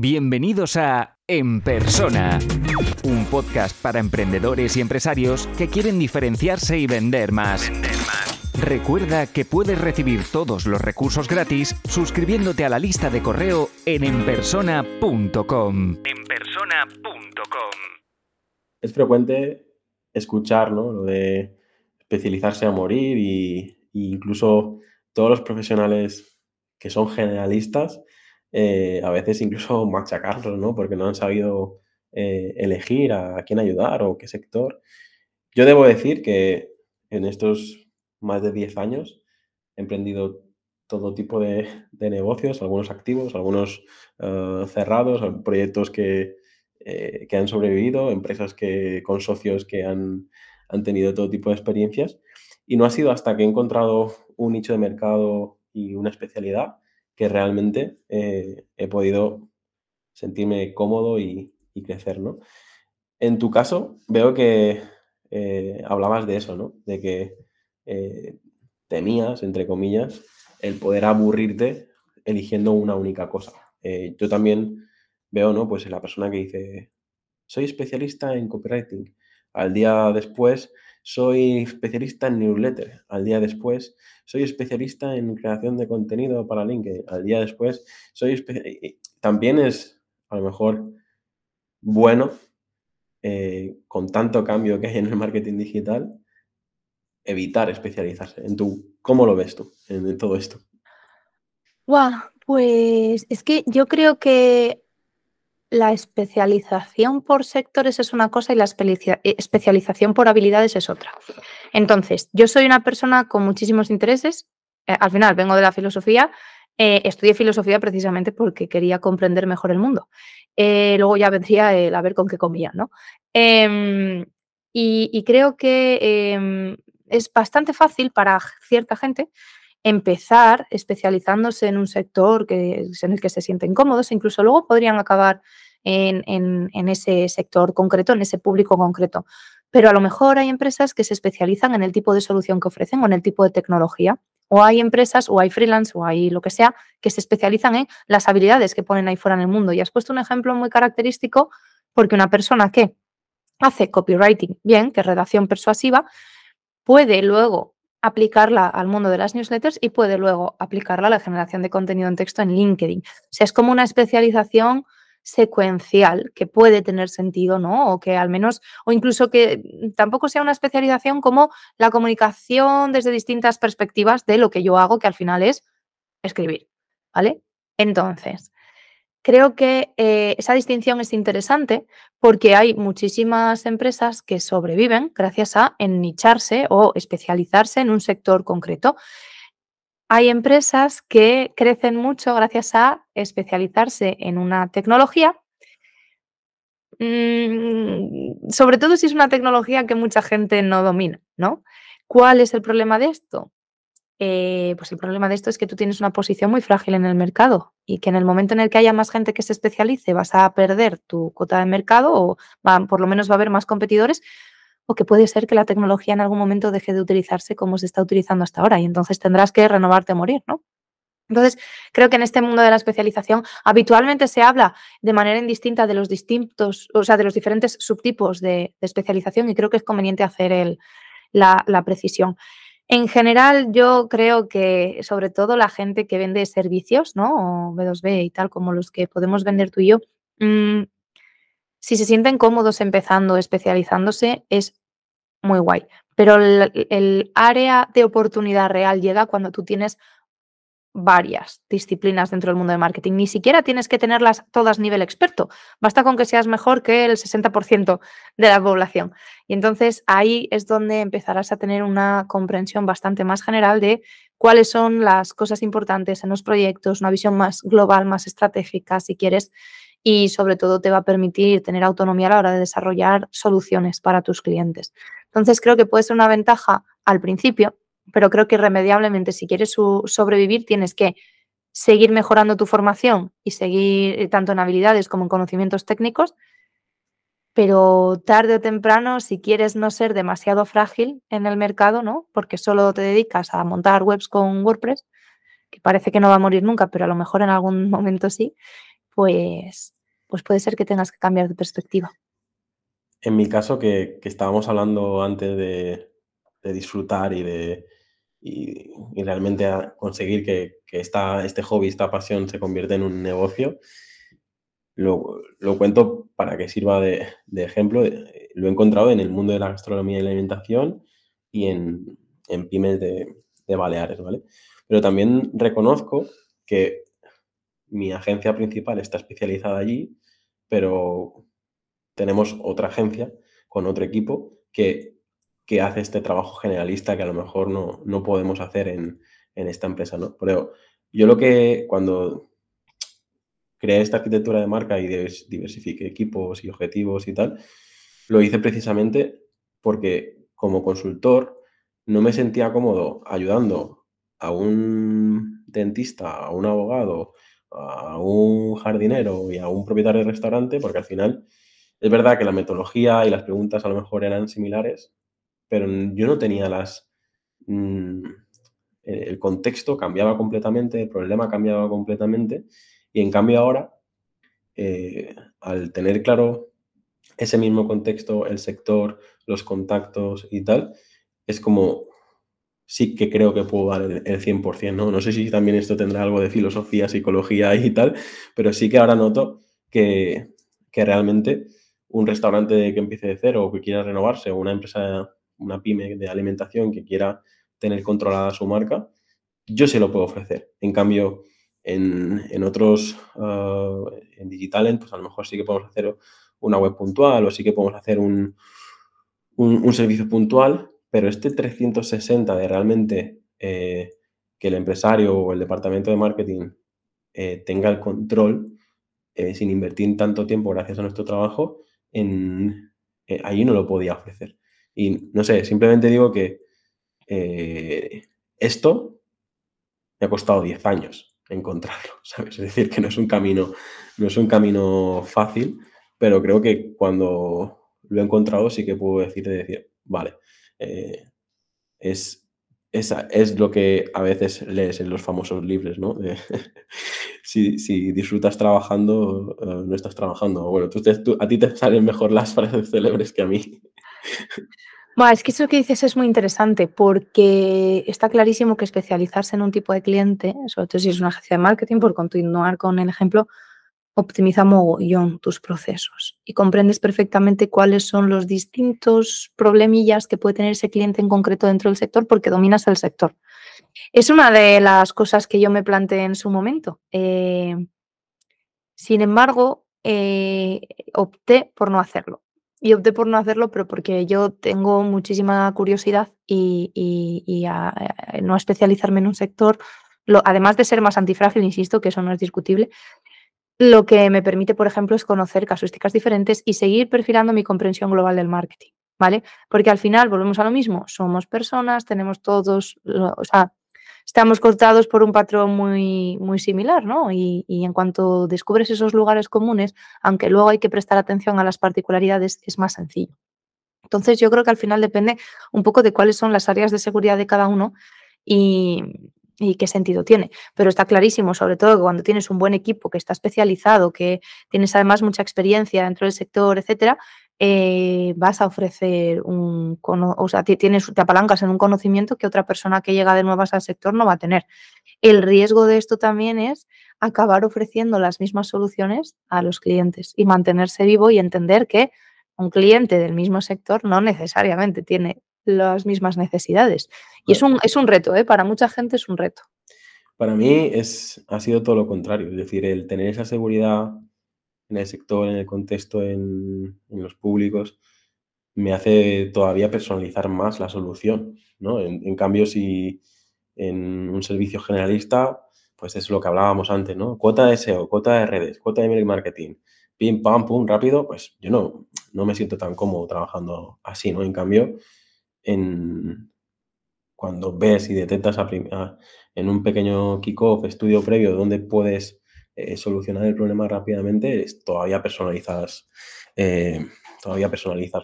Bienvenidos a En Persona, un podcast para emprendedores y empresarios que quieren diferenciarse y vender más. Recuerda que puedes recibir todos los recursos gratis suscribiéndote a la lista de correo en enpersona.com. Es frecuente escuchar, ¿no?, lo de especializarse a morir y incluso todos los profesionales que son generalistas, a veces incluso machacarlos, ¿no?, porque no han sabido elegir a quién ayudar o qué sector. Yo debo decir que en estos más de 10 años he emprendido todo tipo de negocios, algunos activos, algunos cerrados, proyectos que han sobrevivido, empresas con socios que han tenido todo tipo de experiencias, y no ha sido hasta que he encontrado un nicho de mercado y una especialidad que realmente he podido sentirme cómodo y crecer, ¿no? En tu caso, veo que hablabas de eso, ¿no?, de que temías, entre comillas, el poder aburrirte eligiendo una única cosa. Yo también veo, ¿no?, pues la persona que dice, soy especialista en copywriting. Al día después, soy especialista en newsletter. Al día después, soy especialista en creación de contenido para LinkedIn. Al día después, soy especialista. También es, a lo mejor, bueno, con tanto cambio que hay en el marketing digital, evitar especializarse. ¿Cómo lo ves tú en todo esto? Wow, pues es que yo creo que la especialización por sectores es una cosa y la especialización por habilidades es otra. Entonces, yo soy una persona con muchísimos intereses. Al final, vengo de la filosofía. Estudié filosofía precisamente porque quería comprender mejor el mundo. Luego ya vendría el a ver con qué comía, ¿no? Y creo que es bastante fácil para cierta gente empezar especializándose en un sector en el que se sienten cómodos, e incluso luego podrían acabar en ese sector concreto, en ese público concreto. Pero a lo mejor hay empresas que se especializan en el tipo de solución que ofrecen o en el tipo de tecnología. O hay empresas, o hay freelance, o hay lo que sea, que se especializan en las habilidades que ponen ahí fuera en el mundo. Y has puesto un ejemplo muy característico, porque una persona que hace copywriting bien, que es redacción persuasiva, puede luego aplicarla al mundo de las newsletters y puede luego aplicarla a la generación de contenido en texto en LinkedIn. O sea, es como una especialización secuencial que puede tener sentido, ¿no? O que al menos, o incluso que tampoco sea una especialización como la comunicación desde distintas perspectivas de lo que yo hago, que al final es escribir, ¿vale? Entonces, creo que esa distinción es interesante porque hay muchísimas empresas que sobreviven gracias a ennicharse o especializarse en un sector concreto. Hay empresas que crecen mucho gracias a especializarse en una tecnología, sobre todo si es una tecnología que mucha gente no domina, ¿no? ¿Cuál es el problema de esto? Pues el problema de esto es que tú tienes una posición muy frágil en el mercado y que en el momento en el que haya más gente que se especialice vas a perder tu cuota de mercado o por lo menos va a haber más competidores, o que puede ser que la tecnología en algún momento deje de utilizarse como se está utilizando hasta ahora y entonces tendrás que renovarte o morir, ¿no? Entonces, creo que en este mundo de la especialización habitualmente se habla de manera indistinta de los distintos, o sea, de los diferentes subtipos de especialización, y creo que es conveniente hacer la precisión. En general, yo creo que, sobre todo, la gente que vende servicios, ¿no?, o B2B y tal, como los que podemos vender tú y yo, si se sienten cómodos empezando, especializándose, es muy guay. Pero el área de oportunidad real llega cuando tú tienes varias disciplinas dentro del mundo de marketing. Ni siquiera tienes que tenerlas todas nivel experto. Basta con que seas mejor que el 60% de la población. Y entonces ahí es donde empezarás a tener una comprensión bastante más general de cuáles son las cosas importantes en los proyectos, una visión más global, más estratégica, si quieres, y sobre todo te va a permitir tener autonomía a la hora de desarrollar soluciones para tus clientes. Entonces creo que puede ser una ventaja al principio, pero creo que irremediablemente, si quieres sobrevivir, tienes que seguir mejorando tu formación y seguir tanto en habilidades como en conocimientos técnicos, pero tarde o temprano, si quieres no ser demasiado frágil en el mercado, ¿no?, porque solo te dedicas a montar webs con WordPress, que parece que no va a morir nunca, pero a lo mejor en algún momento sí, pues puede ser que tengas que cambiar de perspectiva. En mi caso, que estábamos hablando antes de disfrutar y realmente a conseguir que este hobby, esta pasión se convierta en un negocio, lo cuento para que sirva de ejemplo. Lo he encontrado en el mundo de la gastronomía y la alimentación y en pymes de Baleares, ¿vale? Pero también reconozco que mi agencia principal está especializada allí, pero tenemos otra agencia con otro equipo que hace este trabajo generalista que a lo mejor no podemos hacer en esta empresa, ¿no? Pero yo cuando creé esta arquitectura de marca y diversifiqué equipos y objetivos y tal, lo hice precisamente porque como consultor no me sentía cómodo ayudando a un dentista, a un abogado, a un jardinero y a un propietario de restaurante, porque al final es verdad que la metodología y las preguntas a lo mejor eran similares, pero yo no tenía el contexto cambiaba completamente, el problema cambiaba completamente, y en cambio ahora, al tener claro ese mismo contexto, el sector, los contactos y tal, es como sí que creo que puedo dar el 100%, ¿no? No sé si también esto tendrá algo de filosofía, psicología y tal, pero sí que ahora noto que realmente un restaurante que empiece de cero o que quiera renovarse, o una empresa, una pyme de alimentación que quiera tener controlada su marca, yo se lo puedo ofrecer. En cambio, en otros, en Digitalent, pues a lo mejor sí que podemos hacer una web puntual o sí que podemos hacer un servicio puntual, pero este 360 de realmente que el empresario o el departamento de marketing tenga el control, sin invertir tanto tiempo gracias a nuestro trabajo, allí no lo podía ofrecer. Y no sé, simplemente digo que esto me ha costado 10 años encontrarlo, ¿sabes? Es decir, que no es un camino fácil, pero creo que cuando lo he encontrado sí que puedo decir, vale, es lo que a veces lees en los famosos libros, ¿no? Si disfrutas trabajando, no estás trabajando. Bueno, a ti te salen mejor las frases célebres que a mí. Bueno, es que eso que dices es muy interesante, porque está clarísimo que especializarse en un tipo de cliente, sobre todo si es una agencia de marketing, por continuar con el ejemplo, optimiza mogollón tus procesos y comprendes perfectamente cuáles son los distintos problemillas que puede tener ese cliente en concreto dentro del sector porque dominas el sector. Es una de las cosas que yo me planteé en su momento. Sin embargo, opté por no hacerlo. Y opté por no hacerlo, pero porque yo tengo muchísima curiosidad y no especializarme en un sector, además de ser más antifrágil, insisto, que eso no es discutible, lo que me permite, por ejemplo, es conocer casuísticas diferentes y seguir perfilando mi comprensión global del marketing, ¿vale? Porque al final volvemos a lo mismo, somos personas, tenemos todos, o sea, estamos cortados por un patrón muy, muy similar, ¿no? Y en cuanto descubres esos lugares comunes, aunque luego hay que prestar atención a las particularidades, es más sencillo. Entonces yo creo que al final depende un poco de cuáles son las áreas de seguridad de cada uno y qué sentido tiene. Pero está clarísimo, sobre todo, que cuando tienes un buen equipo que está especializado, que tienes además mucha experiencia dentro del sector, etcétera, vas a ofrecer te apalancas en un conocimiento que otra persona que llega de nuevas al sector no va a tener. El riesgo de esto también es acabar ofreciendo las mismas soluciones a los clientes y mantenerse vivo y entender que un cliente del mismo sector no necesariamente tiene las mismas necesidades. Y es un reto, para mucha gente es un reto. Para mí ha sido todo lo contrario, es decir, el tener esa seguridad en el sector, en el contexto, en los públicos, me hace todavía personalizar más la solución, ¿no? En cambio, si en un servicio generalista, pues es lo que hablábamos antes, ¿no? Cuota de SEO, cuota de redes, cuota de email marketing, pim, pam, pum, rápido, pues yo no me siento tan cómodo trabajando así, ¿no? En cambio, cuando ves y detectas en un pequeño kick-off, estudio previo, donde puedes solucionar el problema rápidamente, todavía personalizas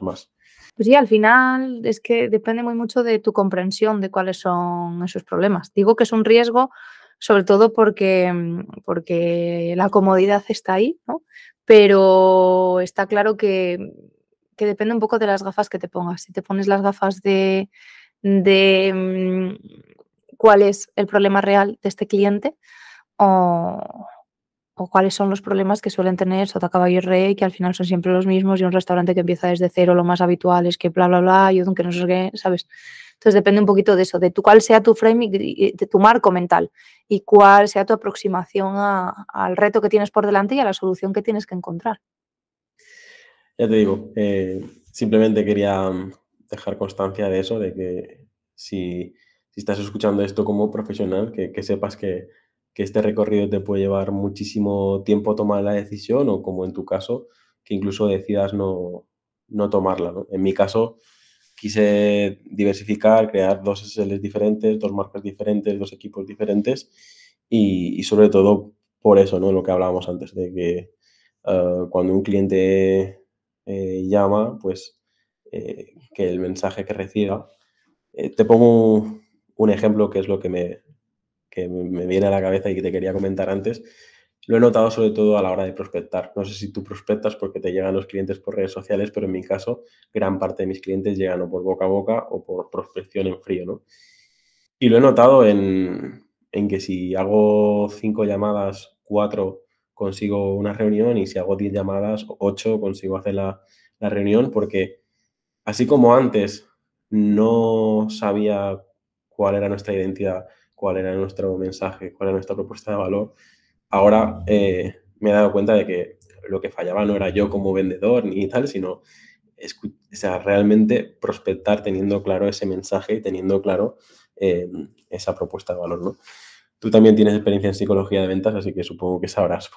más. Pues sí, al final es que depende muy mucho de tu comprensión de cuáles son esos problemas. Digo que es un riesgo sobre todo porque la comodidad está ahí, ¿no? Pero está claro que depende un poco de las gafas que te pongas. Si te pones las gafas de cuál es el problema real de este cliente o cuáles son los problemas que suelen tener Sota, Caballo y Rey, que al final son siempre los mismos, y un restaurante que empieza desde cero, lo más habitual es que bla, bla, bla, y que no sé qué, ¿sabes? Entonces depende un poquito de eso, de cuál sea tu frame, de tu marco mental y cuál sea tu aproximación al reto que tienes por delante y a la solución que tienes que encontrar. Ya te digo, simplemente quería dejar constancia de eso, de que si estás escuchando esto como profesional, que sepas que este recorrido te puede llevar muchísimo tiempo tomar la decisión, o como en tu caso, que incluso decidas no tomarla, ¿no? En mi caso, quise diversificar, crear 2 SLs diferentes, 2 marcas diferentes, 2 equipos diferentes y sobre todo por eso, ¿no? Lo que hablábamos antes, de que cuando un cliente llama, pues que el mensaje que reciba. Te pongo un ejemplo que es lo que me viene a la cabeza y que te quería comentar antes. Lo he notado sobre todo a la hora de prospectar. No sé si tú prospectas porque te llegan los clientes por redes sociales, pero en mi caso, gran parte de mis clientes llegan o por boca a boca o por prospección en frío, ¿no? Y lo he notado en que si hago 5 llamadas, 4 consigo una reunión, y si hago 10 llamadas, 8 consigo hacer la reunión, porque así como antes no sabía cuál era nuestra identidad, cuál era nuestro mensaje, cuál era nuestra propuesta de valor, ahora me he dado cuenta de que lo que fallaba no era yo como vendedor ni tal, sino realmente prospectar teniendo claro ese mensaje y teniendo claro esa propuesta de valor, ¿no? Tú también tienes experiencia en psicología de ventas, así que supongo que sabrás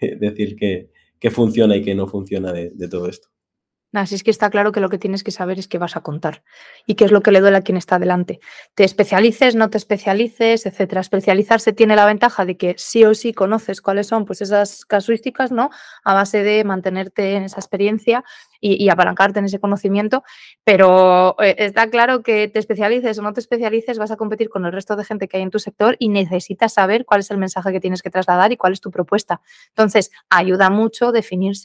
decir qué funciona y qué no funciona de todo esto. Así es que está claro que lo que tienes que saber es qué vas a contar y qué es lo que le duele a quien está delante. Te especialices, no te especialices, etcétera. Especializarse tiene la ventaja de que sí o sí conoces cuáles son, pues, esas casuísticas, ¿no? A base de mantenerte en esa experiencia y apalancarte en ese conocimiento. Pero está claro que te especialices o no te especialices, vas a competir con el resto de gente que hay en tu sector y necesitas saber cuál es el mensaje que tienes que trasladar y cuál es tu propuesta. Entonces, ayuda mucho definir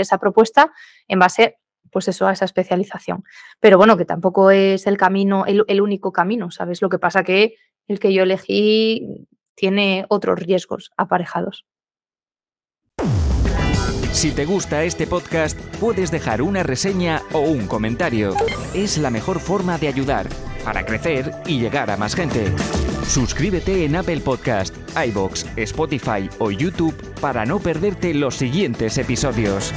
esa propuesta en base, pues eso, a esa especialización. Pero bueno, que tampoco es el camino, el único camino, ¿sabes? Lo que pasa que el que yo elegí tiene otros riesgos aparejados. Si te gusta este podcast, puedes dejar una reseña o un comentario. Es la mejor forma de ayudar para crecer y llegar a más gente. Suscríbete en Apple Podcast, iBox, Spotify o YouTube para no perderte los siguientes episodios.